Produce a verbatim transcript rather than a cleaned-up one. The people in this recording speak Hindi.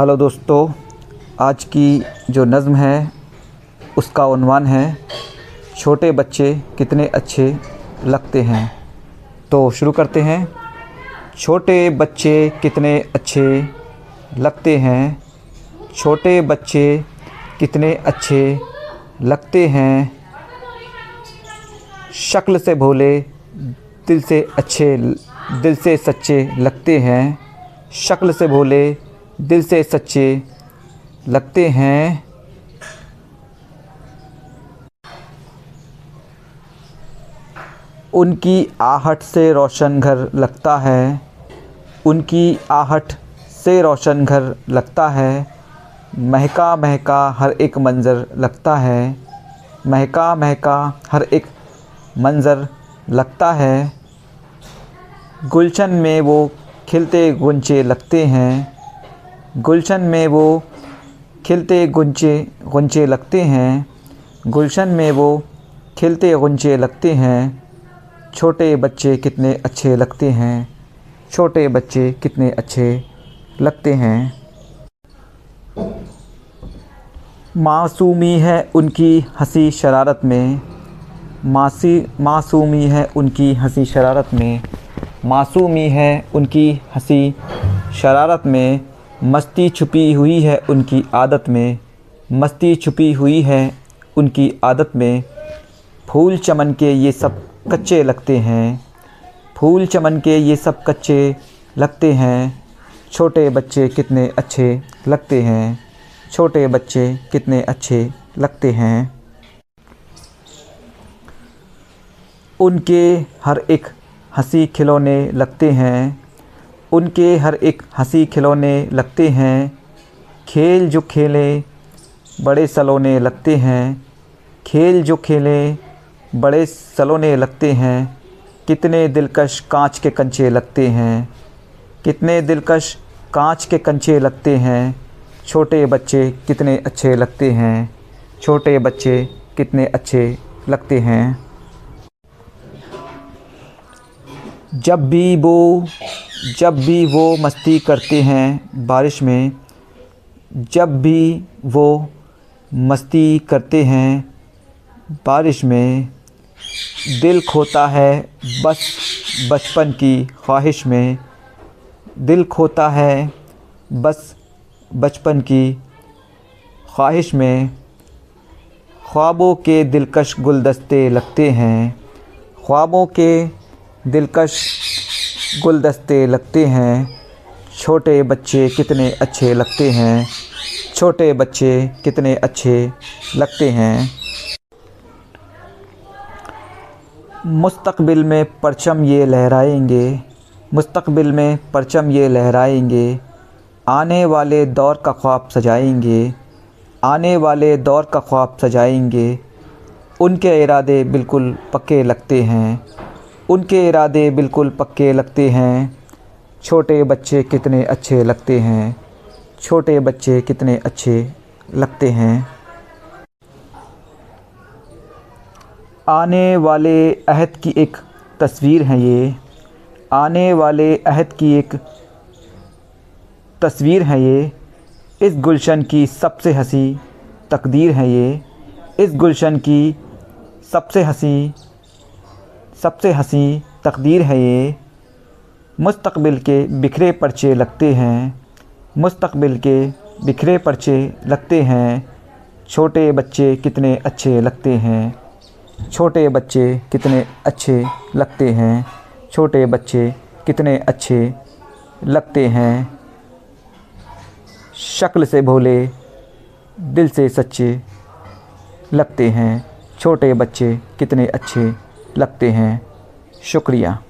हेलो दोस्तों, आज की जो नज़म है उसका उन्वान है छोटे बच्चे कितने अच्छे लगते हैं। तो शुरू करते हैं। छोटे बच्चे कितने अच्छे लगते हैं, छोटे बच्चे कितने अच्छे लगते हैं, शक्ल से भोले दिल से अच्छे दिल से सच्चे लगते हैं, शक्ल से भोले दिल से सच्चे लगते हैं। उनकी आहट से रोशन घर लगता है, उनकी आहट से रोशन घर लगता है, महका महका हर एक मंज़र लगता है, महका महका हर एक मंज़र लगता है, गुलशन में वो खिलते गुंचे लगते हैं, गुलशन में वो खिलते गुंचे गुंचे लगते हैं, गुलशन में वो खिलते गुंचे लगते हैं। छोटे बच्चे कितने अच्छे लगते हैं, छोटे बच्चे कितने अच्छे लगते हैं। मासूमी है उनकी हंसी शरारत में, मासी मासूमी है उनकी हंसी शरारत में, मासूमी है उनकी हंसी शरारत में, मस्ती छुपी हुई है उनकी आदत में, मस्ती छुपी हुई है उनकी आदत में, फूल चमन के ये सब कच्चे लगते हैं, फूल चमन के ये सब कच्चे लगते हैं, छोटे बच्चे कितने अच्छे लगते हैं, छोटे बच्चे कितने अच्छे लगते हैं। उनके हर एक हंसी खिलौने लगते हैं, उनके हर एक हंसी खिलौने लगते हैं, खेल जो खेले बड़े सलोने लगते हैं, खेल जो खेले बड़े सलोने लगते हैं, कितने दिलकश कांच के कंचे लगते हैं, कितने दिलकश कांच के कंचे लगते हैं, छोटे बच्चे कितने अच्छे लगते हैं, छोटे बच्चे कितने अच्छे लगते हैं। जब भी वो जब भी वो मस्ती करते हैं बारिश में, जब भी वो मस्ती करते हैं बारिश में, दिल खोता है बस बचपन की ख्वाहिश में, दिल खोता है बस बचपन की ख्वाहिश में, ख्वाबों के दिलकश गुलदस्ते लगते हैं, ख्वाबों के दिलकश गुलदस्ते लगते हैं, छोटे बच्चे कितने अच्छे लगते हैं, छोटे बच्चे कितने अच्छे लगते हैं। मुस्तकबिल में परचम ये लहराएंगे, मुस्तकबिल में परचम ये लहराएंगे, आने वाले दौर का ख्वाब सजाएंगे, आने वाले दौर का ख्वाब सजाएंगे, उनके इरादे बिल्कुल पक्के लगते हैं, उनके इरादे बिल्कुल पक्के लगते हैं, छोटे बच्चे कितने अच्छे लगते हैं, छोटे बच्चे कितने अच्छे लगते हैं। आने वाले अहद की एक तस्वीर है ये, आने वाले अहद की एक तस्वीर है ये, इस गुलशन की सबसे हंसी तकदीर है ये, इस गुलशन की सबसे हंसी सबसे हंसी तकदीर है ये, मुस्तकबिल के बिखरे पर्चे लगते हैं, मुस्तकबिल के बिखरे पर्चे लगते हैं, छोटे बच्चे कितने अच्छे लगते हैं, छोटे बच्चे कितने अच्छे लगते हैं, छोटे बच्चे कितने अच्छे लगते हैं। शक्ल से भोले दिल से सच्चे लगते हैं, छोटे बच्चे कितने अच्छे लगते हैं। शुक्रिया।